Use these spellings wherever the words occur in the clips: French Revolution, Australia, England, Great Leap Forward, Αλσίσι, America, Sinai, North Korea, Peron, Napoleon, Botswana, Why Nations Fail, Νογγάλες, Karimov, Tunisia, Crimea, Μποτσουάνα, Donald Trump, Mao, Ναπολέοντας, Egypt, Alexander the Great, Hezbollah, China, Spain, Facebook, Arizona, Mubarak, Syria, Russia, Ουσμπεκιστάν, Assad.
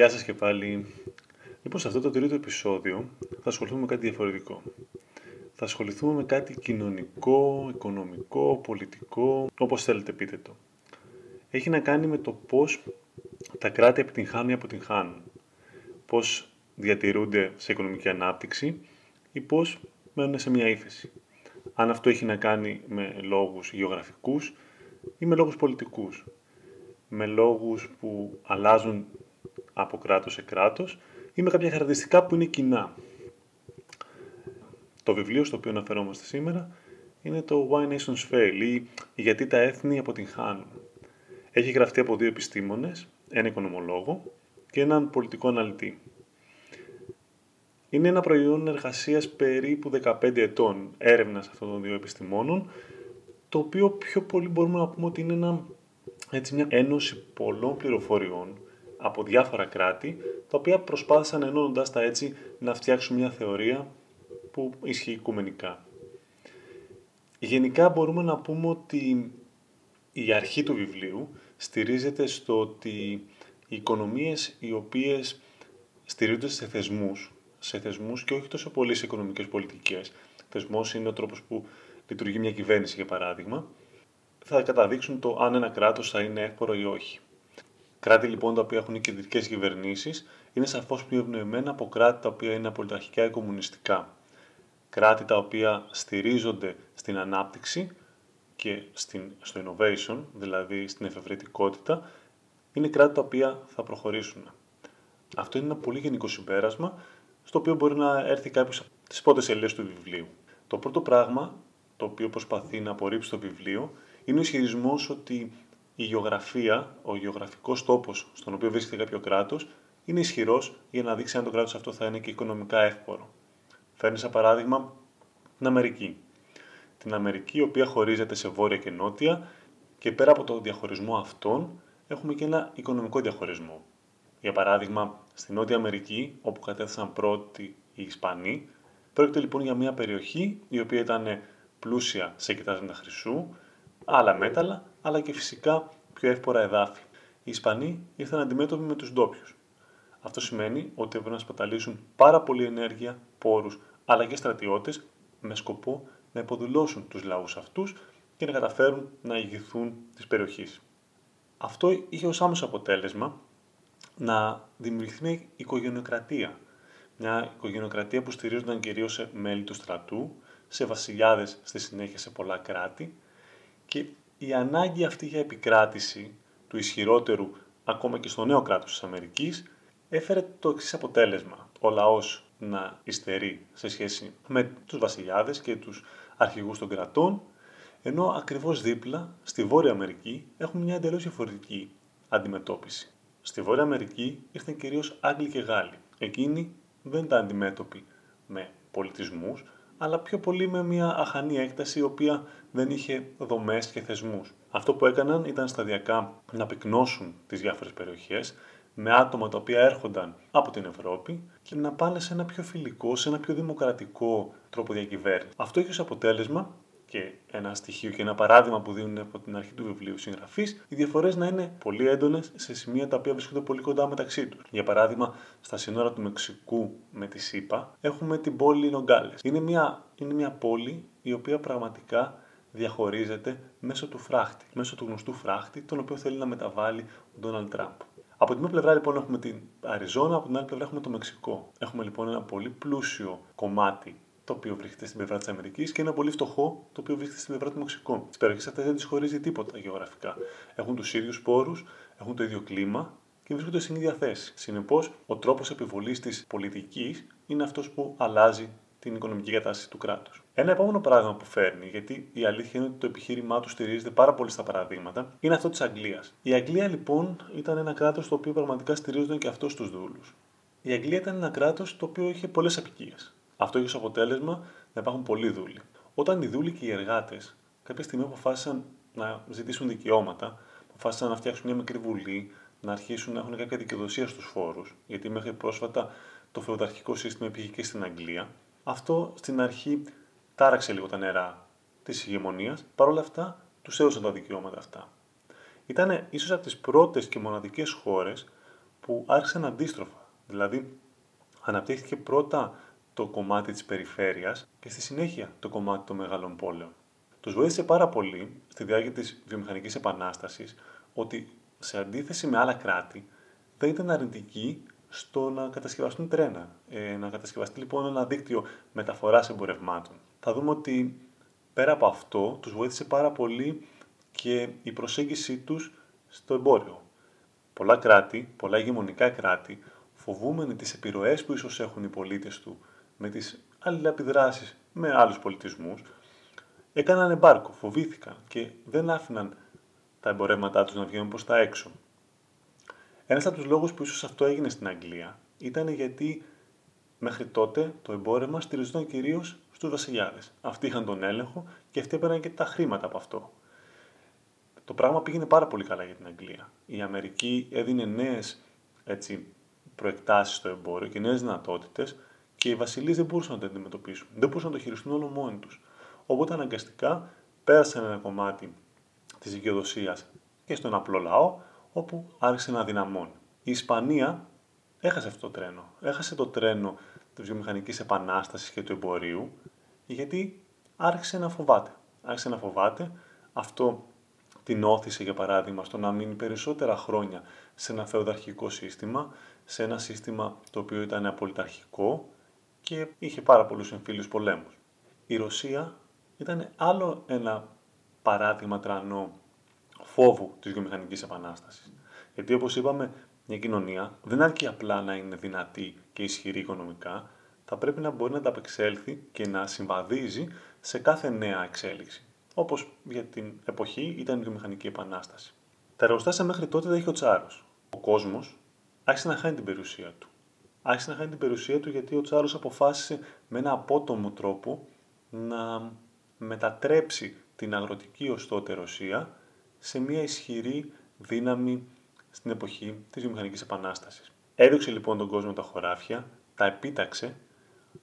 Γεια σας και πάλι. Λοιπόν, σε αυτό το τρίτο επεισόδιο θα ασχοληθούμε με κάτι διαφορετικό. Θα ασχοληθούμε με κάτι κοινωνικό, οικονομικό, πολιτικό, όπως θέλετε πείτε το. Έχει να κάνει με το πώς τα κράτη επιτυγχάνουν ή αποτυγχάνουν. Πώς διατηρούνται σε οικονομική ανάπτυξη ή πώς μένουν σε μια ύφεση. Αν αυτό έχει να κάνει με λόγους γεωγραφικούς ή με λόγους πολιτικούς. Με λόγους που αλλάζουν από κράτος σε κράτος ή με κάποια χαρακτηριστικά που είναι κοινά. Το βιβλίο στο οποίο αναφερόμαστε σήμερα είναι το Why Nations Fail ή Γιατί τα έθνη αποτυγχάνουν. Έχει γραφτεί από δύο επιστήμονες, έναν οικονομολόγο και έναν πολιτικό αναλυτή. Είναι ένα προϊόν εργασίας περίπου 15 ετών έρευνας αυτών των δύο επιστημόνων, το οποίο πιο πολύ μπορούμε να πούμε ότι είναι μια ένωση πολλών πληροφοριών από διάφορα κράτη, τα οποία προσπάθησαν ενώνοντας τα έτσι να φτιάξουν μια θεωρία που ισχύει οικουμενικά. Γενικά μπορούμε να πούμε ότι η αρχή του βιβλίου στηρίζεται στο ότι οι οικονομίες οι οποίες στηρίζονται σε θεσμούς και όχι τόσο πολύ σε οικονομικές πολιτικές. Θεσμός είναι ο τρόπος που λειτουργεί μια κυβέρνηση, για παράδειγμα. Θα καταδείξουν το αν ένα κράτος θα είναι εύπορο ή όχι. Κράτη λοιπόν τα οποία έχουν κεντρικές κυβερνήσεις είναι σαφώς πιο ευνοημένα από κράτη τα οποία είναι απολυταρχικά ή κομμουνιστικά. Κράτη τα οποία στηρίζονται στην ανάπτυξη και στο innovation, δηλαδή στην εφευρετικότητα, είναι κράτη τα οποία θα προχωρήσουν. Αυτό είναι ένα πολύ γενικό συμπέρασμα, στο οποίο μπορεί να έρθει κάποιος από τις πρώτες σελίδες του βιβλίου. Το πρώτο πράγμα το οποίο προσπαθεί να απορρίψει το βιβλίο είναι ο ισχυρισμός ότι η γεωγραφία, ο γεωγραφικός τόπος στον οποίο βρίσκεται κάποιο κράτος, είναι ισχυρός για να δείξει αν το κράτος αυτό θα είναι και οικονομικά εύπορο. Φέρνει σαν παράδειγμα την Αμερική. Την Αμερική, η οποία χωρίζεται σε βόρεια και νότια, και πέρα από τον διαχωρισμό αυτών, έχουμε και ένα οικονομικό διαχωρισμό. Για παράδειγμα, στη Νότια Αμερική, όπου κατέθεσαν πρώτοι οι Ισπανοί, πρόκειται λοιπόν για μια περιοχή η οποία ήταν πλούσια σε κοιτάσματα χρυσού, άλλα μέταλλα, αλλά και φυσικά πιο εύπορα εδάφη. Οι Ισπανοί ήρθαν αντιμέτωποι με τους ντόπιους. Αυτό σημαίνει ότι έπρεπε να σπαταλήσουν πάρα πολλή ενέργεια, πόρους, αλλά και στρατιώτες, με σκοπό να υποδουλώσουν τους λαούς αυτούς και να καταφέρουν να ηγηθούν της περιοχής. Αυτό είχε ως άμεσο αποτέλεσμα να δημιουργηθεί μια οικογενειοκρατία. Μια οικογενειοκρατία που στηρίζονταν κυρίως σε μέλη του στρατού, σε βασιλιάδες στη συνέχεια σε πολλά κράτη, και η ανάγκη αυτή για επικράτηση του ισχυρότερου ακόμα και στο νέο κράτος της Αμερικής έφερε το εξής αποτέλεσμα. Ο λαός να υστερεί σε σχέση με τους βασιλιάδες και τους αρχηγούς των κρατών, ενώ ακριβώς δίπλα στη Βόρεια Αμερική έχουμε μια εντελώς διαφορετική αντιμετώπιση. Στη Βόρεια Αμερική ήρθαν κυρίως Άγγλοι και Γάλλοι. Εκείνοι δεν ήταν αντιμέτωποι με πολιτισμούς, αλλά πιο πολύ με μια αχανή έκταση η οποία δεν είχε δομές και θεσμούς. Αυτό που έκαναν ήταν σταδιακά να πυκνώσουν τις διάφορες περιοχές με άτομα τα οποία έρχονταν από την Ευρώπη και να πάνε σε ένα πιο φιλικό, σε ένα πιο δημοκρατικό τρόπο διακυβέρνηση. Αυτό είχε ως αποτέλεσμα και ένα στοιχείο και ένα παράδειγμα που δίνουν από την αρχή του βιβλίου συγγραφείς, οι διαφορές να είναι πολύ έντονες σε σημεία τα οποία βρίσκονται πολύ κοντά μεταξύ τους. Για παράδειγμα, στα σύνορα του Μεξικού με τη ΣΥΠΑ έχουμε την πόλη Νογγάλες. Είναι μια πόλη η οποία πραγματικά διαχωρίζεται μέσω του φράχτη, μέσω του γνωστού φράχτη, τον οποίο θέλει να μεταβάλει ο Donald Trump. Από τη μία πλευρά λοιπόν έχουμε την Αριζόνα, από την άλλη πλευρά έχουμε το Μεξικό. Έχουμε λοιπόν ένα πολύ πλούσιο κομμάτι, το οποίο βρίσκεται στην πλευρά της Αμερικής, και ένα πολύ φτωχό, το οποίο βρίσκεται στην πλευρά του Μεξικού. Τις περιοχές αυτές δεν τις χωρίζει τίποτα γεωγραφικά. Έχουν τους ίδιους πόρους, έχουν το ίδιο κλίμα και βρίσκονται στην ίδια θέση. Συνεπώς, ο τρόπος επιβολής της πολιτικής είναι αυτός που αλλάζει την οικονομική κατάσταση του κράτους. Ένα επόμενο παράδειγμα που φέρνει, γιατί η αλήθεια είναι ότι το επιχείρημά του στηρίζεται πάρα πολύ στα παραδείγματα, είναι αυτό της Αγγλίας. Η Αγγλία λοιπόν ήταν ένα κράτος το οποίο πραγματικά στηρίζονταν και αυτό στους δούλους. Η Αγγλία ήταν ένα κράτος το οποίο είχε πολλές αποικίες. Αυτό είχε ως αποτέλεσμα να υπάρχουν πολλοί δούλοι. Όταν οι δούλοι και οι εργάτες κάποια στιγμή αποφάσισαν να ζητήσουν δικαιώματα, αποφάσισαν να φτιάξουν μια μικρή βουλή, να αρχίσουν να έχουν κάποια δικαιοδοσία στους φόρους, γιατί μέχρι πρόσφατα το φεουδαρχικό σύστημα πήγε και στην Αγγλία, αυτό στην αρχή τάραξε λίγο τα νερά της ηγεμονίας, παρόλα αυτά τους έδωσαν τα δικαιώματα αυτά. Ήτανε ίσως από τις πρώτες και μοναδικές χώρες που άρχισαν αντίστροφα. Δηλαδή, αναπτύχθηκε πρώτα το κομμάτι της περιφέρειας και στη συνέχεια το κομμάτι των μεγάλων πόλεων. Τους βοήθησε πάρα πολύ στη διάρκεια της βιομηχανικής επανάστασης ότι σε αντίθεση με άλλα κράτη δεν ήταν αρνητικοί στο να κατασκευαστούν τρένα, να κατασκευαστεί λοιπόν ένα δίκτυο μεταφοράς εμπορευμάτων. Θα δούμε ότι πέρα από αυτό τους βοήθησε πάρα πολύ και η προσέγγιση τους στο εμπόριο. Πολλά κράτη, πολλά ηγεμονικά κράτη, φοβούμενοι τις επιρροές που ίσως έχουν οι πολίτες του με τις αλληλεπιδράσεις με άλλους πολιτισμούς, έκαναν εμπάρκο, φοβήθηκαν και δεν άφηναν τα εμπορεύματά τους να βγαίνουν προς τα έξω. Ένας από τους λόγους που ίσως αυτό έγινε στην Αγγλία ήταν γιατί μέχρι τότε το εμπόρευμα στηριζόταν κυρίως στους βασιλιάδες. Αυτοί είχαν τον έλεγχο και αυτοί έπαιρναν και τα χρήματα από αυτό. Το πράγμα πήγαινε πάρα πολύ καλά για την Αγγλία. Η Αμερική έδινε νέες προεκτάσεις στο εμπόριο και νέες δυνατότητες και οι βασιλείς δεν μπορούσαν να το αντιμετωπίσουν. Δεν μπορούσαν να το χειριστούν όλο μόνοι τους. Οπότε αναγκαστικά πέρασαν ένα κομμάτι της δικαιοδοσίας και στον απλό λαό, όπου άρχισε να δυναμώνει. Η Ισπανία έχασε αυτό το τρένο. Έχασε το τρένο της βιομηχανικής επανάστασης και του εμπορίου, γιατί άρχισε να φοβάται. Αυτό την όθησε, για παράδειγμα, στο να μείνει περισσότερα χρόνια σε ένα φεουδαρχικό σύστημα, σε ένα σύστημα το οποίο ήταν απολυταρχικό και είχε πάρα πολλούς εμφύλιους πολέμους. Η Ρωσία ήταν άλλο ένα παράδειγμα τρανό φόβου της βιομηχανικής επανάστασης. Γιατί, όπως είπαμε, μια κοινωνία δεν αρκεί απλά να είναι δυνατή και ισχυρή οικονομικά, θα πρέπει να μπορεί να ανταπεξέλθει και να συμβαδίζει σε κάθε νέα εξέλιξη. Όπως για την εποχή ήταν η βιομηχανική επανάσταση. Τα εργοστάσια μέχρι τότε τα είχε ο Τσάρος. Ο κόσμος άρχισε να χάνει την περιουσία του. Άρχισε να χάνει την περιουσία του γιατί ο Τσάρος αποφάσισε με ένα απότομο τρόπο να μετατρέψει την αγροτική ως τότε Ρωσία σε μια ισχυρή δύναμη στην εποχή της βιομηχανικής επανάστασης. Έδειξε λοιπόν τον κόσμο τα χωράφια, τα επίταξε,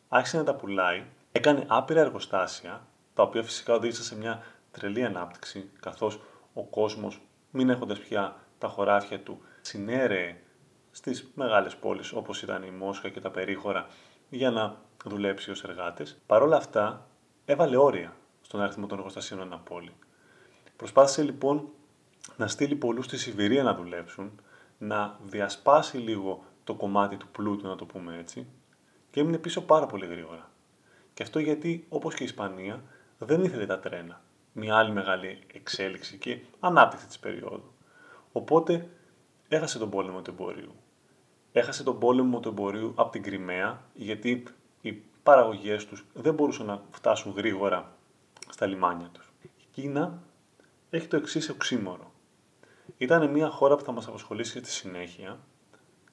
άρχισε να τα πουλάει, έκανε άπειρα εργοστάσια, τα οποία φυσικά οδήγησαν σε μια τρελή ανάπτυξη, καθώς ο κόσμος, μην έχοντας πια τα χωράφια του, συνέρεε στις μεγάλες πόλεις όπως ήταν η Μόσχα και τα περίχωρα για να δουλέψει ως εργάτες. Παρ' όλα αυτά έβαλε όρια στον αριθμό των εργοστασίων ανά πόλη. Προσπάθησε λοιπόν να στείλει πολλούς στη Σιβηρία να δουλέψουν, να διασπάσει λίγο το κομμάτι του πλούτου, να το πούμε έτσι, και έμεινε πίσω πάρα πολύ γρήγορα. Και αυτό γιατί, όπως και η Ισπανία, δεν ήθελε τα τρένα. Μια άλλη μεγάλη εξέλιξη και ανάπτυξη της περίοδου. Οπότε έχασε τον πόλεμο του εμπορίου. Έχασε τον πόλεμο του εμπορίου από την Κριμαία, γιατί οι παραγωγές τους δεν μπορούσαν να φτάσουν γρήγορα στα λιμάνια τους. Η Κίνα έχει το εξής οξύμορο. Ήταν μια χώρα που θα μας απασχολήσει και στη συνέχεια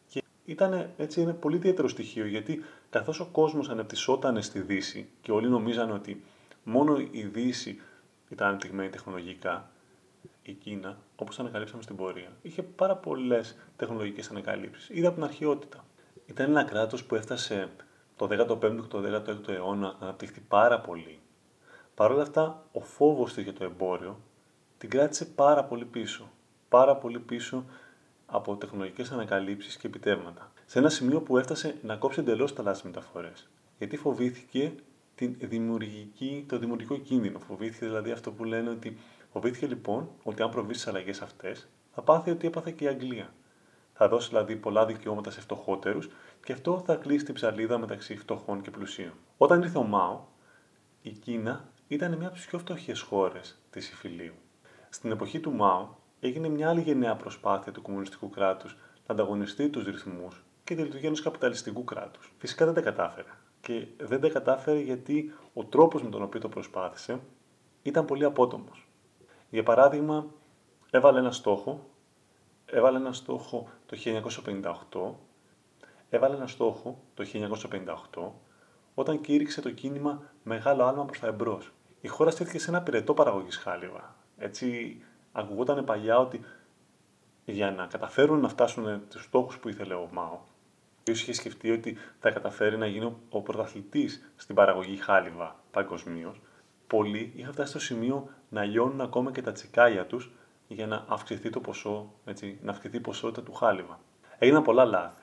και ήταν έτσι ένα πολύ ιδιαίτερο στοιχείο, γιατί καθώς ο κόσμος ανεπτυσσόταν στη Δύση και όλοι νομίζαν ότι μόνο η Δύση ήταν ανεπτυγμένη τεχνολογικά, η Κίνα, όπως ανακαλύψαμε στην πορεία, είχε πάρα πολλές τεχνολογικές ανακαλύψεις, ήδη από την αρχαιότητα. Ήταν ένα κράτος που έφτασε το 15ο και το 16ο αιώνα να αναπτυχθεί πάρα πολύ. Παρ' όλα αυτά, ο φόβος της για το εμπόριο την κράτησε πάρα πολύ πίσω. Πάρα πολύ πίσω από τεχνολογικές ανακαλύψεις και επιτεύγματα. Σε ένα σημείο που έφτασε να κόψει εντελώς τα θαλάσσιες μεταφορές. Γιατί φοβήθηκε το δημιουργικό κίνδυνο. Φοβήθηκε δηλαδή αυτό που λένε ότι. Φοβήθηκε λοιπόν ότι αν προβεί στις αλλαγές αυτές, θα πάθει ότι έπαθε και η Αγγλία. Θα δώσει δηλαδή πολλά δικαιώματα σε φτωχότερους και αυτό θα κλείσει την ψαλίδα μεταξύ φτωχών και πλουσίων. Όταν ήρθε ο Μάο, η Κίνα ήταν μια από τις πιο φτωχές χώρες της Ιφιλίου. Στην εποχή του Μάο έγινε μια άλλη γενναία προσπάθεια του κομμουνιστικού κράτους να ανταγωνιστεί τους ρυθμούς και τη λειτουργία ενός καπιταλιστικού κράτους. Φυσικά δεν τα κατάφερε. Και δεν τα κατάφερε γιατί ο τρόπος με τον οποίο το προσπάθησε ήταν πολύ απότομος. Για παράδειγμα, έβαλε ένα στόχο το 1958, όταν κήρυξε το κίνημα «Μεγάλο άλμα προς τα εμπρός». Η χώρα στήθηκε σε ένα πυρετό παραγωγής χάλιβα. Έτσι, ακουγόταν παλιά ότι για να καταφέρουν να φτάσουν τους στόχους που ήθελε ο Μάο, ο οποίος είχε σκεφτεί ότι θα καταφέρει να γίνει ο πρωταθλητής στην παραγωγή χάλιβα παγκοσμίως, πολλοί είχαν φτάσει στο σημείο να λιώνουν ακόμα και τα τσικάγια τους για να αυξηθεί η ποσότητα του χάλιβα. έγιναν πολλά λάθη.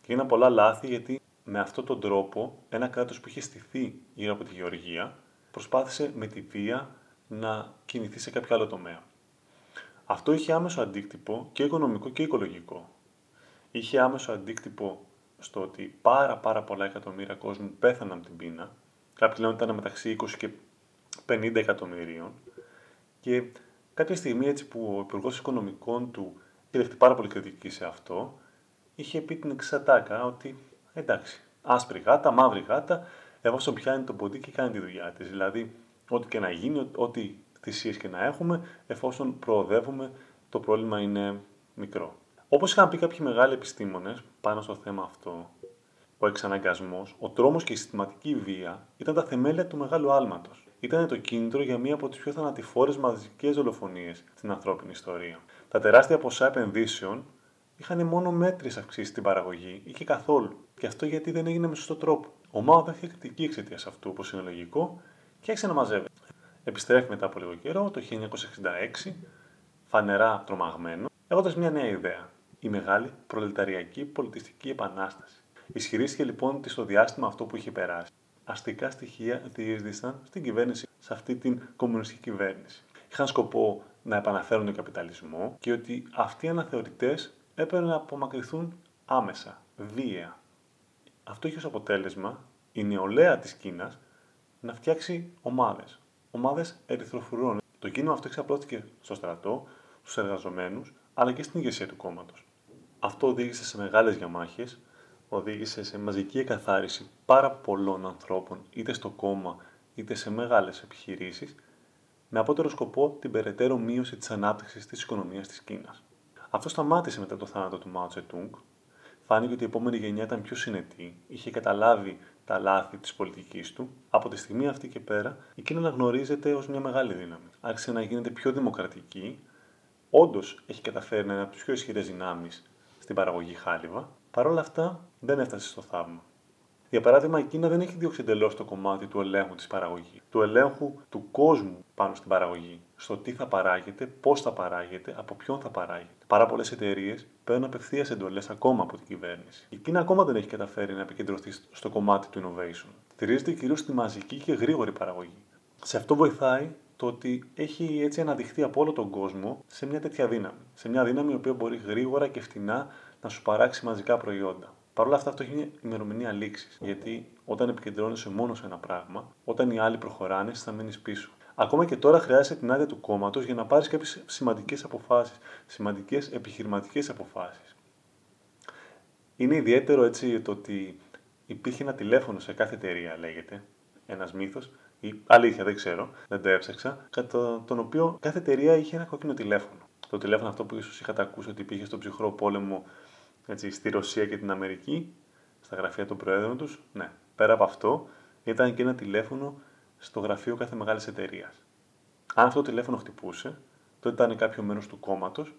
Και έγιναν πολλά λάθη γιατί με αυτόν τον τρόπο ένα κράτος που είχε στηθεί γύρω από τη γεωργία προσπάθησε με τη βία να κινηθεί σε κάποιο άλλο τομέα. Αυτό είχε άμεσο αντίκτυπο και οικονομικό και οικολογικό. Είχε άμεσο αντίκτυπο στο ότι πάρα πολλά εκατομμύρια κόσμου πέθαναν από την πείνα. Κάποιοι λένε ότι ήταν μεταξύ 20 και 50 εκατομμυρίων. Και κάποια στιγμή έτσι που ο Υπουργός Οικονομικών του είχε δεχτεί πάρα πολύ κριτική σε αυτό, είχε πει την εξατάκα ότι εντάξει, άσπρη γάτα, μαύρη γάτα, εφόσον πιάνει το ποντίκι και κάνει τη δουλειά της. Δηλαδή, ό,τι και να γίνει, ό,τι θυσίες και να έχουμε, εφόσον προοδεύουμε, το πρόβλημα είναι μικρό. Όπως είχαν πει κάποιοι μεγάλοι επιστήμονες πάνω στο θέμα αυτό, ο εξαναγκασμός, ο τρόμος και η συστηματική βία ήταν τα θεμέλια του μεγάλου άλματος. Ήταν το κίνητρο για μία από τις πιο θανατηφόρες μαζικές δολοφονίες στην ανθρώπινη ιστορία. Τα τεράστια ποσά επενδύσεων είχαν μόνο μέτριες αυξήσεις στην παραγωγή ή και καθόλου. Και αυτό γιατί δεν έγινε με σωστό τρόπο. Ο Μάο δέχτηκε κριτική εξαιτίας αυτού, όπως είναι λογικό, και άρχισε να μαζεύει. Επιστρέφει μετά από λίγο καιρό, το 1966, φανερά τρομαγμένο, έχοντας μια νέα ιδέα. Η μεγάλη προλεταριακή πολιτιστική επανάσταση. Ισχυρίστηκε λοιπόν ότι στο διάστημα αυτό που είχε περάσει, αστικά στοιχεία διείσδυσαν στην κυβέρνηση, σε αυτή την κομμουνιστική κυβέρνηση. Είχαν σκοπό να επαναφέρουν τον καπιταλισμό και ότι αυτοί οι αναθεωρητές έπρεπε να απομακρυνθούν άμεσα, βία. Αυτό είχε ως αποτέλεσμα η νεολαία της Κίνας να φτιάξει ομάδες ερυθροφουρών. Το κίνημα αυτό εξαπλώθηκε στο στρατό, στους εργαζομένους, αλλά και στην ηγεσία του κόμματος. Αυτό οδήγησε σε μεγάλες διαμάχες, οδήγησε σε μαζική εκαθάριση πάρα πολλών ανθρώπων, είτε στο κόμμα, είτε σε μεγάλες επιχειρήσεις, με απότερο σκοπό την περαιτέρω μείωση της ανάπτυξης της οικονομίας της Κίνας. Αυτό σταμάτησε μετά το θάνατο του Μάο Τσε-τουνγκ. Φάνηκε ότι η επόμενη γενιά ήταν πιο συνετή, είχε καταλάβει τα λάθη της πολιτικής του. Από τη στιγμή αυτή και πέρα, η Κίνα αναγνωρίζεται ως μια μεγάλη δύναμη. Άρχισε να γίνεται πιο δημοκρατική. Όντως έχει καταφέρει να είναι από τις πιο ισχυρές δυνάμεις στην παραγωγή χάλιβα. Παρ' όλα αυτά, δεν έφτασε στο θαύμα. Για παράδειγμα, η Κίνα δεν έχει διώξει εντελώς το κομμάτι του ελέγχου της παραγωγής, του ελέγχου του κόσμου πάνω στην παραγωγή, στο τι θα παράγεται, πώς θα παράγεται, από ποιον θα παράγεται. Πάρα πολλές εταιρείες παίρνουν απευθείας εντολές ακόμα από την κυβέρνηση. Η Κίνα ακόμα δεν έχει καταφέρει να επικεντρωθεί στο κομμάτι του innovation. Στηρίζεται κυρίως στη μαζική και γρήγορη παραγωγή. Σε αυτό βοηθάει το ότι έχει έτσι αναδειχθεί από όλο τον κόσμο σε μια τέτοια δύναμη. Σε μια δύναμη η οποία μπορεί γρήγορα και φτηνά να σου παράξει μαζικά προϊόντα. Παρ' όλα αυτά, αυτό έχει μια ημερομηνία λήξης. Γιατί όταν επικεντρώνεσαι μόνο σε ένα πράγμα, όταν οι άλλοι προχωράνε, εσύ θα μείνεις πίσω. Ακόμα και τώρα χρειάζεσαι την άδεια του κόμματος για να πάρεις κάποιες σημαντικές αποφάσεις, σημαντικές επιχειρηματικές αποφάσεις. Είναι ιδιαίτερο έτσι το ότι υπήρχε ένα τηλέφωνο σε κάθε εταιρεία, λέγεται, ένας μύθος, ή αλήθεια, δεν ξέρω, δεν το έψαξα, κατά τον οποίο κάθε εταιρεία είχε ένα κόκκινο τηλέφωνο. Το τηλέφωνο αυτό που ίσως είχατε ακούσει ότι υπήρχε στον ψυχρό πόλεμο. Έτσι, στη Ρωσία και την Αμερική, στα γραφεία των προέδρων τους, ναι. Πέρα από αυτό, ήταν και ένα τηλέφωνο στο γραφείο κάθε μεγάλης εταιρείας. Αν αυτό το τηλέφωνο χτυπούσε, τότε ήταν κάποιο μέρος του κόμματος,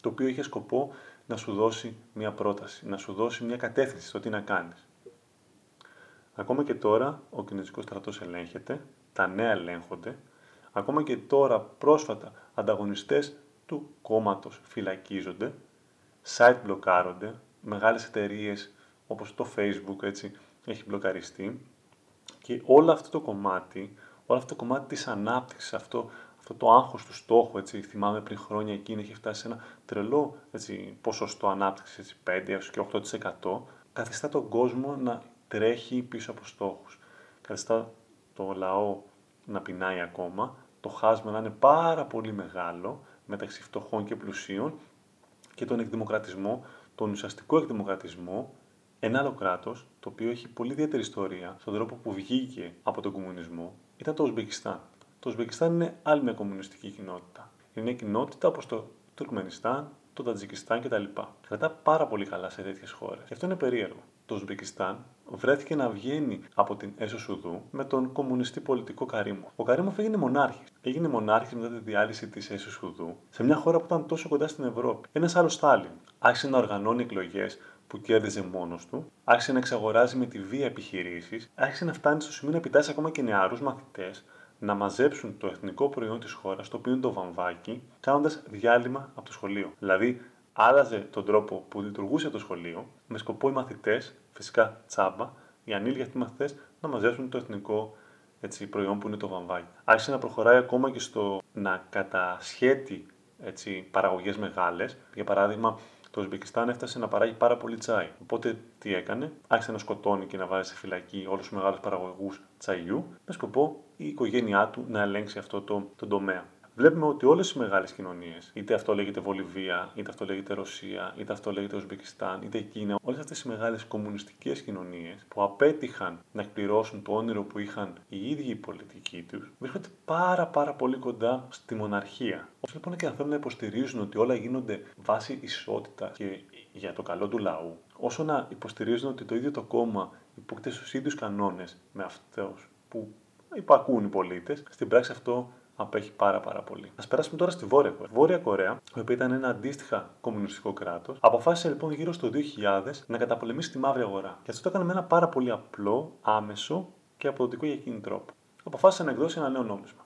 το οποίο είχε σκοπό να σου δώσει μια πρόταση, να σου δώσει μια κατεύθυνση στο τι να κάνεις. Ακόμα και τώρα, ο κινέζικος στρατός ελέγχεται, τα νέα ελέγχονται, ακόμα και τώρα, πρόσφατα, ανταγωνιστές του κόμματος φυλακίζονται. Site μπλοκάρονται, μεγάλες εταιρείες όπως το Facebook έτσι, έχει μπλοκαριστεί και όλο αυτό το κομμάτι της ανάπτυξης, αυτό το άγχος του στόχου, έτσι, θυμάμαι πριν χρόνια εκείνη έχει φτάσει σε ένα τρελό έτσι, ποσοστό ανάπτυξης, έτσι, 5-8%, καθιστά τον κόσμο να τρέχει πίσω από στόχους, καθιστά το λαό να πεινάει ακόμα, το χάσμα να είναι πάρα πολύ μεγάλο μεταξύ φτωχών και πλουσίων, και τον εκδημοκρατισμό, τον ουσιαστικό εκδημοκρατισμό, ένα άλλο κράτος, το οποίο έχει πολύ ιδιαίτερη ιστορία στον τρόπο που βγήκε από τον κομμουνισμό, ήταν το Ουσμπεκιστάν. Το Ουσμπεκιστάν είναι άλλη μια κομμουνιστική κοινότητα. Είναι μια κοινότητα όπως το Τουρκμενιστάν, το Τατζικιστάν κτλ. Κρατά πάρα πολύ καλά σε τέτοιες χώρες. Και αυτό είναι περίεργο. Το Ουσμπεκιστάν βρέθηκε να βγαίνει από την έσω Σουδού με τον κομμουνιστή πολιτικό Καρίμοφ. Ο Καρίμοφ έγινε μονάρχης. Έγινε μονάρχης μετά τη διάλυση της έσω Σουδού σε μια χώρα που ήταν τόσο κοντά στην Ευρώπη. Ένας άλλος Στάλιν άρχισε να οργανώνει εκλογές που κέρδιζε μόνος του, άρχισε να εξαγοράζει με τη βία επιχειρήσεις, άρχισε να φτάνει στο σημείο να επιτάσσει ακόμα και νεαρούς μαθητές να μαζέψουν το εθνικό προϊόν της χώρας, το οποίο είναι το βαμβάκι, κάνοντας διάλειμμα από το σχολείο. Δηλαδή, άλλαζε τον τρόπο που λειτουργούσε το σχολείο με σκοπό οι μαθητές, φυσικά τσάμπα, οι ανήλικοι μαθητές, να μαζέψουν το εθνικό προϊόν που είναι το βαμβάκι. Άρχισε να προχωράει ακόμα και στο να κατασχέτει παραγωγές μεγάλες. Για παράδειγμα, το Ουσμπεκιστάν έφτασε να παράγει πάρα πολύ τσάι. Οπότε τι έκανε, άρχισε να σκοτώνει και να βάζει σε φυλακή όλους τους μεγάλους παραγωγούς τσαϊού, με σκοπό η οικογένειά του να ελέγξει αυτό το τομέα. Βλέπουμε ότι όλες οι μεγάλες κοινωνίες, είτε αυτό λέγεται Βολιβία, είτε αυτό λέγεται Ρωσία, είτε αυτό λέγεται Ουσμπεκιστάν, είτε Κίνα, όλες αυτές οι μεγάλες κομμουνιστικές κοινωνίες που απέτυχαν να εκπληρώσουν το όνειρο που είχαν οι ίδιοι οι πολιτικοί τους, βρίσκονται πάρα πολύ κοντά στη μοναρχία. Όσοι λοιπόν και αν θέλουν να υποστηρίζουν ότι όλα γίνονται βάσει ισότητα και για το καλό του λαού, όσο να υποστηρίζουν ότι το ίδιο το κόμμα υπόκειται στους ίδιους κανόνες με αυτούς που υπακούν οι πολίτες, στην πράξη αυτό απέχει πάρα πολύ. Ας περάσουμε τώρα στη Βόρεια Κορέα. Η Βόρεια Κορέα, η οποία ήταν ένα αντίστοιχα κομμουνιστικό κράτος, αποφάσισε λοιπόν γύρω στο 2000 να καταπολεμήσει τη μαύρη αγορά. Και αυτό το έκανε με ένα πάρα πολύ απλό, άμεσο και αποδοτικό για εκείνη τρόπο. Αποφάσισε να εκδώσει ένα νέο νόμισμα.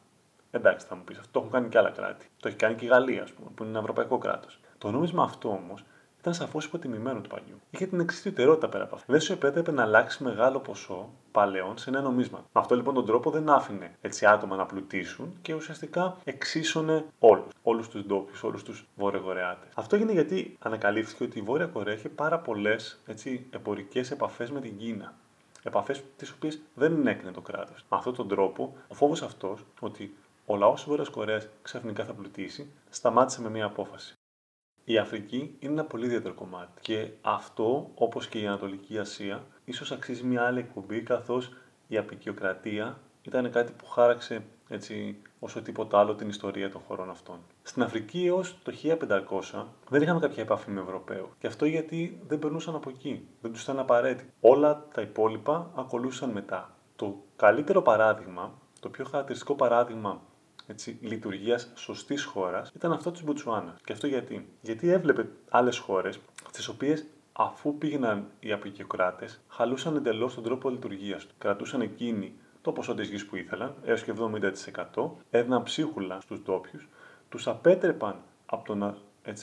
Εντάξει, θα μου πεις, αυτό το έχουν κάνει και άλλα κράτη. Το έχει κάνει και η Γαλλία, ας πούμε, που είναι ένα ευρωπαϊκό κράτος. Το νόμισμα αυτό όμως ήταν σαφώς υποτιμημένο του παλιού. Είχε την εξή ιτερότητα πέρα από αυτό. Δεν σου επέτρεπε να αλλάξει μεγάλο ποσό παλαιών σε ένα νομίσμα. Με αυτό λοιπόν τον τρόπο δεν άφηνε άτομα να πλουτίσουν και ουσιαστικά εξίσωνε όλους. Όλους τους ντόπιους, όλους τους Βορειοκορεάτες. Αυτό έγινε γιατί ανακαλύφθηκε ότι η Βόρεια Κορέα είχε πάρα πολλές εμπορικές επαφές με την Κίνα. Επαφές τις οποίες δεν ενέκρινε το κράτος. Με αυτόν τον τρόπο, ο φόβος αυτός ότι ο λαός της Βόρειας Κορέας ξαφνικά θα πλουτίσει, σταμάτησε με μία απόφαση. Η Αφρική είναι ένα πολύ ιδιαίτερο κομμάτι και αυτό, όπως και η Ανατολική Ασία, ίσως αξίζει μια άλλη εκπομπή, καθώς η αποικιοκρατία ήταν κάτι που χάραξε όσο τίποτα άλλο την ιστορία των χωρών αυτών. Στην Αφρική έως το 1500 δεν είχαμε κάποια επαφή με Ευρωπαίους και αυτό γιατί δεν περνούσαν από εκεί, δεν τους ήταν απαραίτητοι. Όλα τα υπόλοιπα ακολούσαν μετά. Το καλύτερο παράδειγμα, το πιο χαρακτηριστικό παράδειγμα λειτουργίας σωστής χώρας ήταν αυτό της Μποτσουάνα. Και αυτό γιατί? Γιατί έβλεπε άλλες χώρες, στις οποίες αφού πήγαιναν οι αποικιοκράτες, χαλούσαν εντελώς τον τρόπο λειτουργίας του. Κρατούσαν εκείνοι το ποσό της γης που ήθελαν, έως και 70%, έδιναν ψίχουλα στους ντόπιους, τους απέτρεπαν από το να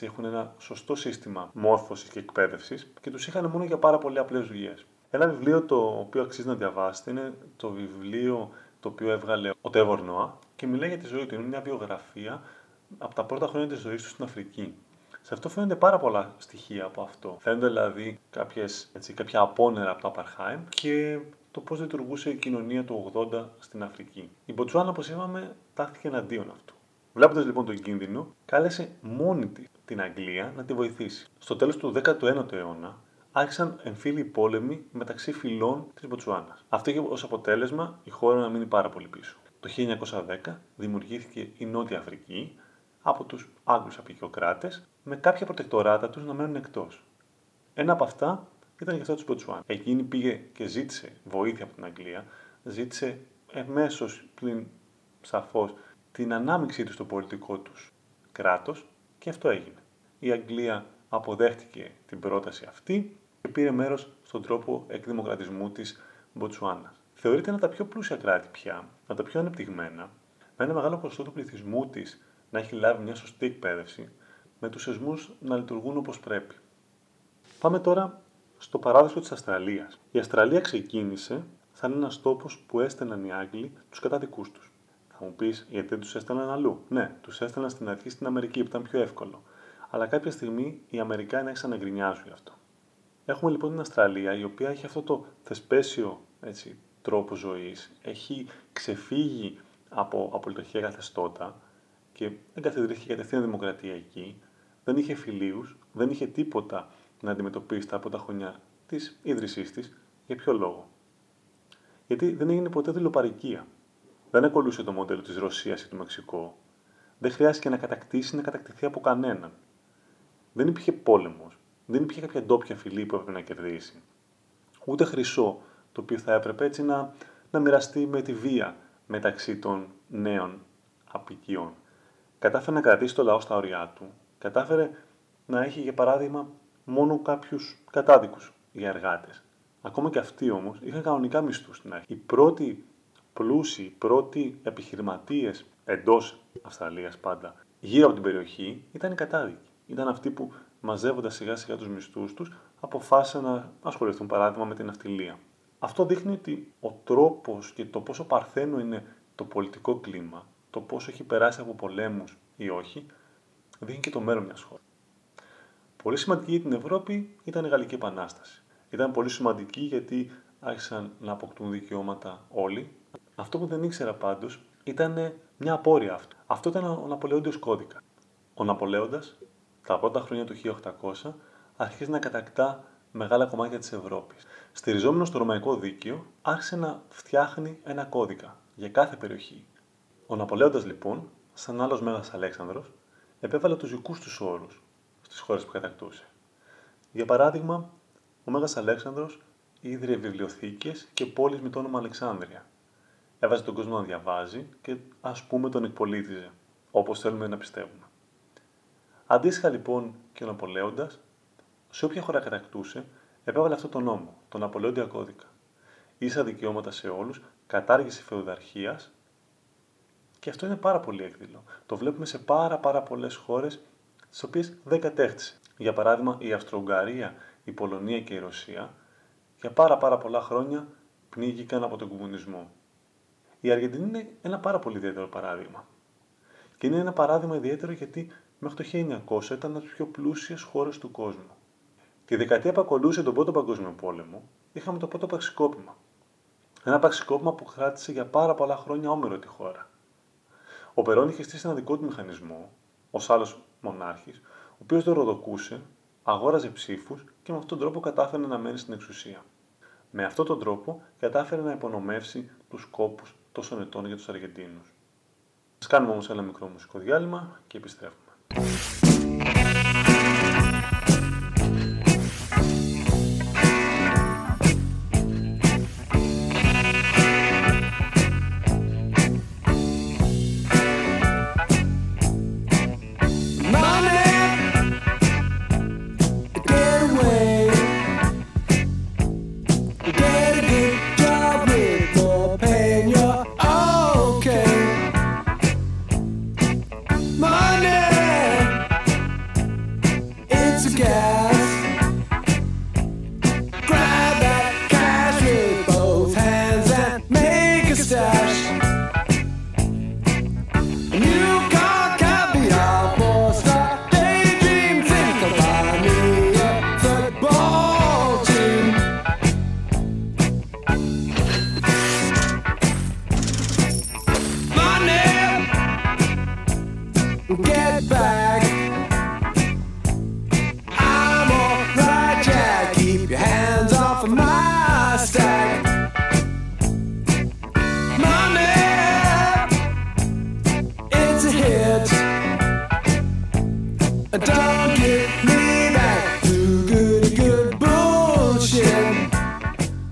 έχουν ένα σωστό σύστημα μόρφωσης και εκπαίδευσης και τους είχαν μόνο για πάρα πολύ απλές δουλειές. Ένα βιβλίο το οποίο αξίζει να διαβάσετε είναι το βιβλίο το οποίο έβγαλε ο Τρέβορ Νόα και μιλάει για τη ζωή του. Είναι μια βιογραφία από τα πρώτα χρόνια της ζωής του στην Αφρική. Σε αυτό φαίνονται πάρα πολλά στοιχεία από αυτό. Φαίνονται δηλαδή κάποια απόνερα από το Απαρχάιμ και το πώς λειτουργούσε η κοινωνία του 80 στην Αφρική. Η Μποτσουάνα, όπως είπαμε, τάχθηκε εναντίον αυτού. Βλέποντας λοιπόν τον κίνδυνο, κάλεσε μόνη της την Αγγλία να τη βοηθήσει. Στο τέλος του 19ου αιώνα, άρχισαν εμφύλοι πόλεμοι μεταξύ φυλών της Μποτσουάνας. Αυτό είχε ως αποτέλεσμα η χώρα να μείνει πάρα πολύ πίσω. Το 1910 δημιουργήθηκε η Νότια Αφρική από τους Άγγλους αποικιοκράτες, με κάποια προτεκτοράτα τους να μένουν εκτός. Ένα από αυτά ήταν και αυτό της Μποτσουάνα. Εκείνη πήγε και ζήτησε βοήθεια από την Αγγλία, ζήτησε εμέσως πλην σαφώς την ανάμειξή του στο πολιτικό τους κράτος και αυτό έγινε. Η Αγγλία αποδέχτηκε την πρόταση αυτή και πήρε μέρος στον τρόπο εκδημοκρατισμού της Μποτσουάνας. Θεωρείται ένα από τα πιο πλούσια κράτη πια, ένα από τα πιο ανεπτυγμένα, με ένα μεγάλο ποσοστό του πληθυσμού της να έχει λάβει μια σωστή εκπαίδευση, με τους θεσμούς να λειτουργούν όπως πρέπει. Πάμε τώρα στο παράδεισο της Αυστραλίας. Η Αυστραλία ξεκίνησε σαν ένας τόπος που έστελναν οι Άγγλοι τους καταδικούς τους. Θα μου πεις, γιατί δεν τους έστελναν αλλού? Ναι, τους έστελναν στην αρχή στην Αμερική, που ήταν πιο εύκολο. Αλλά κάποια στιγμή οι Αμερικάνοι άρχισαν να γκρινιάζουν γι' αυτό. Έχουμε λοιπόν την Αυστραλία, η οποία έχει αυτό το θεσπέσιο τρόπο ζωής, έχει ξεφύγει από απολυταρχικά καθεστώτα και εγκαθιδρύθηκε κατευθείαν δημοκρατία εκεί. Δεν είχε φιλίους, δεν είχε τίποτα να αντιμετωπίσει από τα χρονιά της ίδρυσής της. Για ποιο λόγο? Γιατί δεν έγινε ποτέ δηλοπαρικία. Δεν ακολούσε το μοντέλο της Ρωσίας ή του Μεξικού. Δεν χρειάστηκε να κατακτήσει, να κατακτηθεί από κανέναν. Δεν υπήρχε πόλεμος, δεν υπήρχε κάποια ντόπια φυλή που έπρεπε να κερδίσει. Ούτε χρυσό, το οποίο θα έπρεπε να μοιραστεί με τη βία μεταξύ των νέων αποικιών. Κατάφερε να κρατήσει το λαό στα ωριά του. Κατάφερε να έχει, για παράδειγμα, μόνο κάποιους κατάδικους για εργάτες. Ακόμα και αυτοί όμως είχαν κανονικά μισθούς στην αρχή. Οι πρώτοι πλούσιοι, οι πρώτοι επιχειρηματίες εντός Αυστραλίας πάντα, γύρω από την περιοχή, ήταν οι κατάδικοι. Ήταν αυτοί που μαζεύοντας σιγά σιγά τους μισθούς τους, αποφάσισαν να ασχοληθούν παράδειγμα με την ναυτιλία. Αυτό δείχνει ότι ο τρόπος και το πόσο παρθένο είναι το πολιτικό κλίμα, το πόσο έχει περάσει από πολέμους ή όχι, δείχνει και το μέλλον μιας χώρας. Πολύ σημαντική για την Ευρώπη ήταν η Γαλλική Επανάσταση. Ήταν πολύ σημαντική γιατί άρχισαν να αποκτούν δικαιώματα όλοι. Αυτό που δεν ήξερα πάντως ήταν μια απόρρεια αυτού. Αυτό ήταν ο Ναπολεόντιος κώδικας. Ο Ναπολέοντας τα πρώτα χρόνια του 1800 αρχίζει να κατακτά μεγάλα κομμάτια της Ευρώπης. Στηριζόμενος στο Ρωμαϊκό Δίκαιο, άρχισε να φτιάχνει ένα κώδικα για κάθε περιοχή. Ο Ναπολέοντας λοιπόν, σαν άλλος Μέγας Αλέξανδρος, επέβαλε τους δικούς τους όρους στις χώρες που κατακτούσε. Για παράδειγμα, ο Μέγας Αλέξανδρος ίδρυε βιβλιοθήκες και πόλεις με το όνομα Αλεξάνδρεια. Έβαζε τον κόσμο να διαβάζει και ας πούμε τον εκπολίτιζε, όπως θέλουμε να πιστεύουμε. Αντίστοιχα λοιπόν και ο Ναπολέοντας, σε όποια χώρα κατακτούσε, επέβαλε αυτό τον νόμο, τον Ναπολεόντια κώδικα. Ίσα δικαιώματα σε όλους, κατάργηση φεουδαρχίας, και αυτό είναι πάρα πολύ έκδηλο. Το βλέπουμε σε πάρα πολλές χώρες, τις οποίες δεν κατέχτησε. Για παράδειγμα, η Αυστρο-Ουγγαρία, η Πολωνία και η Ρωσία, για πάρα πολλά χρόνια πνίγηκαν από τον κομμουνισμό. Η Αργεντινή είναι ένα πάρα πολύ ιδιαίτερο παράδειγμα. Και είναι ένα παράδειγμα ιδιαίτερο γιατί μέχρι το 1900 ήταν από τις πιο πλούσιες χώρες του κόσμου. Τη δεκαετία που ακολούθησε τον Πρώτο Παγκόσμιο Πόλεμο, είχαμε το πρώτο πραξικόπημα. Ένα πραξικόπημα που κράτησε για πάρα πολλά χρόνια όμοιρο τη χώρα. Ο Περόν είχε στήσει ένα δικό του μηχανισμό, ως άλλος μονάρχης, ο οποίος δωροδοκούσε, αγόραζε ψήφους και με αυτόν τον τρόπο κατάφερε να μένει στην εξουσία. Με αυτόν τον τρόπο κατάφερε να υπονομεύσει τους κόπους τόσων ετών για τους Αργεντίνους. Ας κάνουμε όμως ένα μικρό μουσικό διάλειμμα και επιστρέφουμε.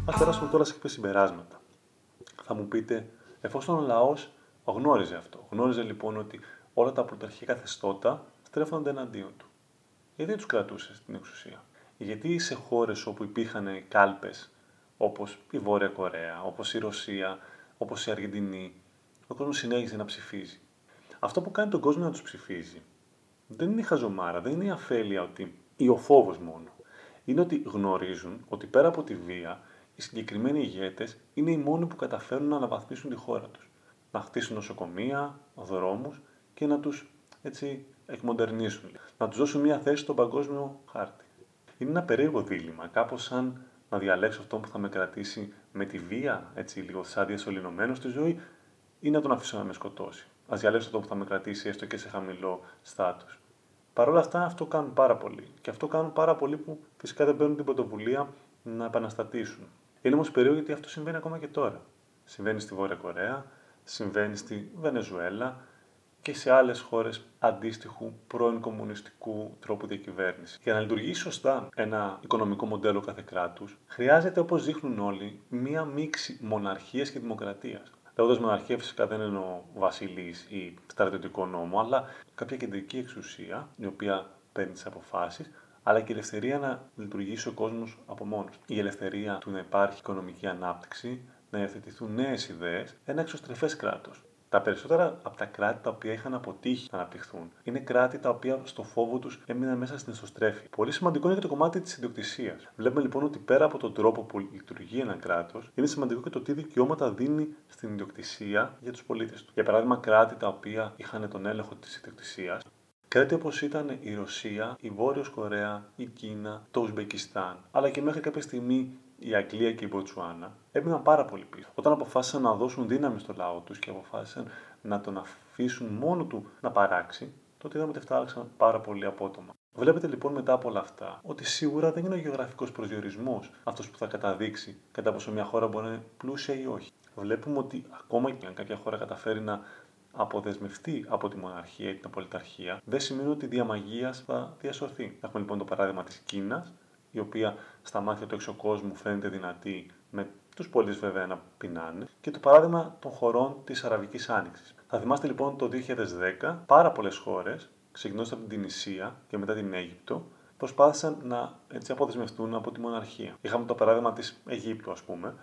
Ας περάσουμε τώρα σε κάποια συμπεράσματα. Θα μου πείτε, εφόσον ο λαός γνώριζε αυτό, γνώριζε λοιπόν ότι όλα τα πρωταρχικά καθεστώτα στρέφονται εναντίον του. Γιατί τους κρατούσε στην εξουσία? Γιατί σε χώρες όπου υπήρχαν κάλπες, όπως η Βόρεια Κορέα, όπως η Ρωσία, όπως η Αργεντινή, ο κόσμος συνέχισε να ψηφίζει. Αυτό που κάνει τον κόσμο να τους ψηφίζει δεν είναι η χαζομάρα, δεν είναι η αφέλεια ότι, ή ο φόβος μόνο. Είναι ότι γνωρίζουν ότι πέρα από τη βία, οι συγκεκριμένοι ηγέτες είναι οι μόνοι που καταφέρουν να αναβαθμίσουν τη χώρα τους. Να χτίσουν νοσοκομεία, δρόμους και να τους έτσι εκμοντερνίσουν. Να τους δώσουν μια θέση στον παγκόσμιο χάρτη. Είναι ένα περίεργο δίλημμα, κάπως σαν να διαλέξω αυτόν που θα με κρατήσει με τη βία, έτσι λίγο σαν διασωληνωμένο στη ζωή, ή να τον αφήσω να με σκοτώσει. Ας διαλέξω αυτόν που θα με κρατήσει έστω και σε χαμηλό στάτους. Παρ' όλα αυτά, αυτό κάνουν πάρα πολλοί. Και αυτό κάνουν πάρα πολλοί που φυσικά δεν παίρνουν την πρωτοβουλία να επαναστατήσουν. Είναι όμως περίεργο γιατί αυτό συμβαίνει ακόμα και τώρα. Συμβαίνει στη Βόρεια Κορέα, συμβαίνει στη Βενεζουέλα και σε άλλες χώρες αντίστοιχου πρώην κομμουνιστικού τρόπου διακυβέρνησης. Για να λειτουργεί σωστά ένα οικονομικό μοντέλο κάθε κράτους, χρειάζεται, όπως δείχνουν όλοι, μία μίξη μοναρχίας και δημοκρατίας. Λέγοντας μοναρχία, φυσικά δεν εννοώ βασιλείς ή στρατιωτικό νόμο, αλλά κάποια κεντρική εξουσία, η οποία παίρνει τις αποφάσεις, αλλά και η ελευθερία να λειτουργήσει ο κόσμος από μόνος. Η ελευθερία του να υπάρχει οικονομική ανάπτυξη, να υιοθετηθούν νέες ιδέες, ένα εξωστρεφές κράτος. Τα περισσότερα από τα κράτη τα οποία είχαν αποτύχει να αναπτυχθούν είναι κράτη τα οποία στο φόβο τους έμειναν μέσα στην εσωστρέφεια. Πολύ σημαντικό είναι και το κομμάτι της ιδιοκτησίας. Βλέπουμε λοιπόν ότι πέρα από τον τρόπο που λειτουργεί ένα κράτος, είναι σημαντικό και το τι δικαιώματα δίνει στην ιδιοκτησία για τους πολίτες του. Για παράδειγμα, κράτη τα οποία είχαν τον έλεγχο της ιδιοκτησίας. Κράτη όπως ήταν η Ρωσία, η Βόρειος Κορέα, η Κίνα, το Ουσμπεκιστάν, αλλά και μέχρι κάποια στιγμή η Αγγλία και η Μποτσουάνα, έμειναν πάρα πολύ πίσω. Όταν αποφάσισαν να δώσουν δύναμη στο λαό τους και αποφάσισαν να τον αφήσουν μόνο του να παράξει, τότε είδαμε ότι φτάραξαν πάρα πολύ απότομα. Βλέπετε λοιπόν μετά από όλα αυτά ότι σίγουρα δεν είναι ο γεωγραφικός προσδιορισμός αυτός που θα καταδείξει κατά πόσο μια χώρα μπορεί να είναι πλούσια ή όχι. Βλέπουμε ότι ακόμα και αν κάποια χώρα καταφέρει να αποδεσμευτεί από τη μοναρχία ή την απολυταρχία, δεν σημαίνει ότι δια μαγείας θα διασωθεί. Έχουμε λοιπόν το παράδειγμα της Κίνας, η οποία στα μάτια του εξωκόσμου φαίνεται δυνατή, με τους πολίτες βέβαια να πεινάνε, και το παράδειγμα των χωρών της Αραβικής Άνοιξης. Θα θυμάστε λοιπόν το 2010, πάρα πολλές χώρες, ξεκινώντας από την Τινησία και μετά την Αίγυπτο, προσπάθησαν να αποδεσμευτούν από τη μοναρχία. Είχαμε το παράδειγμα της Αιγύπτου, ας πούμε,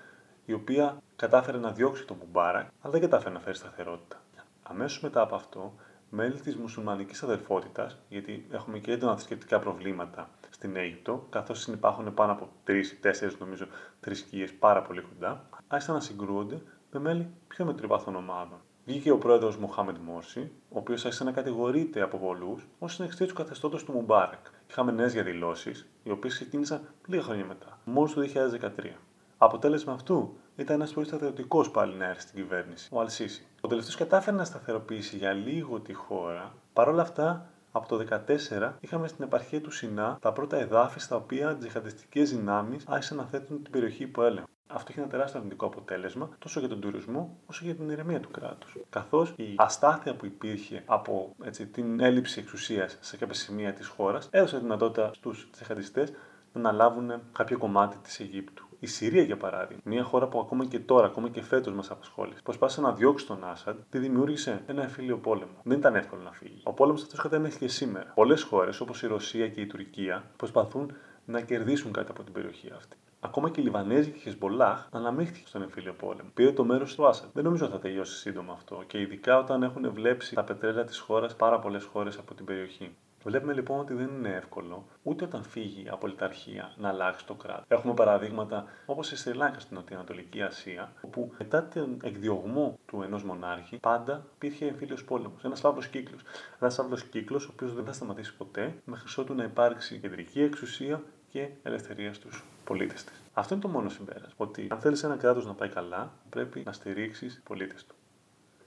η οποία κατάφερε να διώξει τον Μουμπάρακ, αλλά δεν κατάφερε να φέρει σταθερότητα. Αμέσως μετά από αυτό, μέλη της μουσουλμανικής αδελφότητας, γιατί έχουμε και έντονα θρησκευτικά προβλήματα στην Αίγυπτο, καθώς συνυπάρχουν πάνω από 3-4 νομίζω θρησκείες πάρα πολύ κοντά, άρχισαν να συγκρούονται με μέλη πιο μετριοπαθών ομάδων. Βγήκε ο πρόεδρος Μοχάμεντ Μόρση, ο οποίος άρχισε να κατηγορείται από πολλούς ως συνεχιστή του καθεστώτος του Μουμπάρακ. Είχαμε νέες διαδηλώσεις, οι οποίες ξεκίνησαν λίγα χρόνια μετά, μόλις το 2013. Αποτέλεσμα αυτού ήταν ένας πολύ σταθεροτικός πάλι να έρθει στην κυβέρνηση, ο Αλσίσι. Ο τελευταίος κατάφερε να σταθεροποιήσει για λίγο τη χώρα. Παρ' όλα αυτά, από το 2014 είχαμε στην επαρχία του Σινά τα πρώτα εδάφη στα οποία τζιχαντιστικές δυνάμεις άρχισαν να θέτουν την περιοχή υπό έλεγχο. Αυτό είχε ένα τεράστιο αρνητικό αποτέλεσμα τόσο για τον τουρισμό όσο και για την ηρεμία του κράτους. Καθώς η αστάθεια που υπήρχε από την έλλειψη εξουσίας σε κάποια σημεία της χώρας έδωσε τη δυνατότητα στους τζιχαντιστές να αναλάβουν κάποιο κομμάτι της Αιγύπτου. Η Συρία, για παράδειγμα, μια χώρα που ακόμα και τώρα, ακόμα και φέτος μας απασχόλησε, προσπάθησε να διώξει τον Άσαντ, τη δημιούργησε ένα εμφύλιο πόλεμο. Δεν ήταν εύκολο να φύγει. Ο πόλεμος αυτός κατέμεινε και σήμερα. Πολλές χώρες, όπως η Ρωσία και η Τουρκία, προσπαθούν να κερδίσουν κάτι από την περιοχή αυτή. Ακόμα και η Λιβανέζη και η Χεσμπολάχ αναμίχθηκε στον εμφύλιο πόλεμο. Πήρε το μέρος του Άσαντ. Δεν νομίζω ότι θα τελειώσει σύντομα αυτό, και ειδικά όταν έχουν βλέψει τα πετρέλαια της χώρας πάρα πολλές χώρες από την περιοχή. Βλέπουμε λοιπόν ότι δεν είναι εύκολο ούτε όταν φύγει η απολυταρχία να αλλάξει το κράτος. Έχουμε παραδείγματα όπως η Σρι Λάνκα στην Νοτιοανατολική Ασία, όπου μετά τον εκδιωγμό του ενός μονάρχη πάντα υπήρχε εμφύλιος πόλεμος, ένας φαύλος κύκλος. Ένας φαύλος κύκλος ο οποίος δεν θα σταματήσει ποτέ μέχρι ότου να υπάρξει κεντρική εξουσία και ελευθερία στους πολίτες της. Αυτό είναι το μόνο συμπέρασμα, ότι αν θέλεις ένα κράτος να πάει καλά, πρέπει να στηρίξεις τους πολίτες του.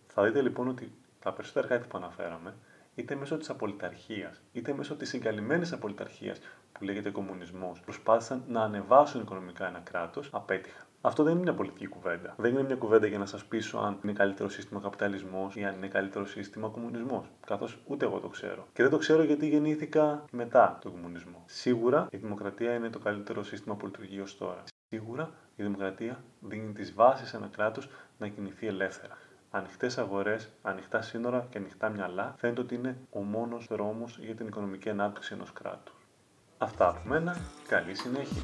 Θα δείτε λοιπόν ότι τα περισσότερα κράτη που αναφέραμε, είτε μέσω της απολυταρχίας, είτε μέσω της εγκαλυμμένης απολυταρχίας που λέγεται κομμουνισμός, προσπάθησαν να ανεβάσουν οικονομικά ένα κράτος, απέτυχαν. Αυτό δεν είναι μια πολιτική κουβέντα. Δεν είναι μια κουβέντα για να σας πείσω αν είναι καλύτερο σύστημα καπιταλισμός ή αν είναι καλύτερο σύστημα κομμουνισμός. Καθώς ούτε εγώ το ξέρω. Και δεν το ξέρω γιατί γεννήθηκα μετά τον κομμουνισμό. Σίγουρα η δημοκρατία είναι το καλύτερο σύστημα που λειτουργεί ως τώρα. Σίγουρα η δημοκρατία δίνει τις βάσεις σε ένα κράτος να κινηθεί ελεύθερα. Ανοιχτές αγορές, ανοιχτά σύνορα και ανοιχτά μυαλά φαίνεται ότι είναι ο μόνος δρόμος για την οικονομική ανάπτυξη ενός κράτους. Αυτά από μένα. Καλή συνέχεια.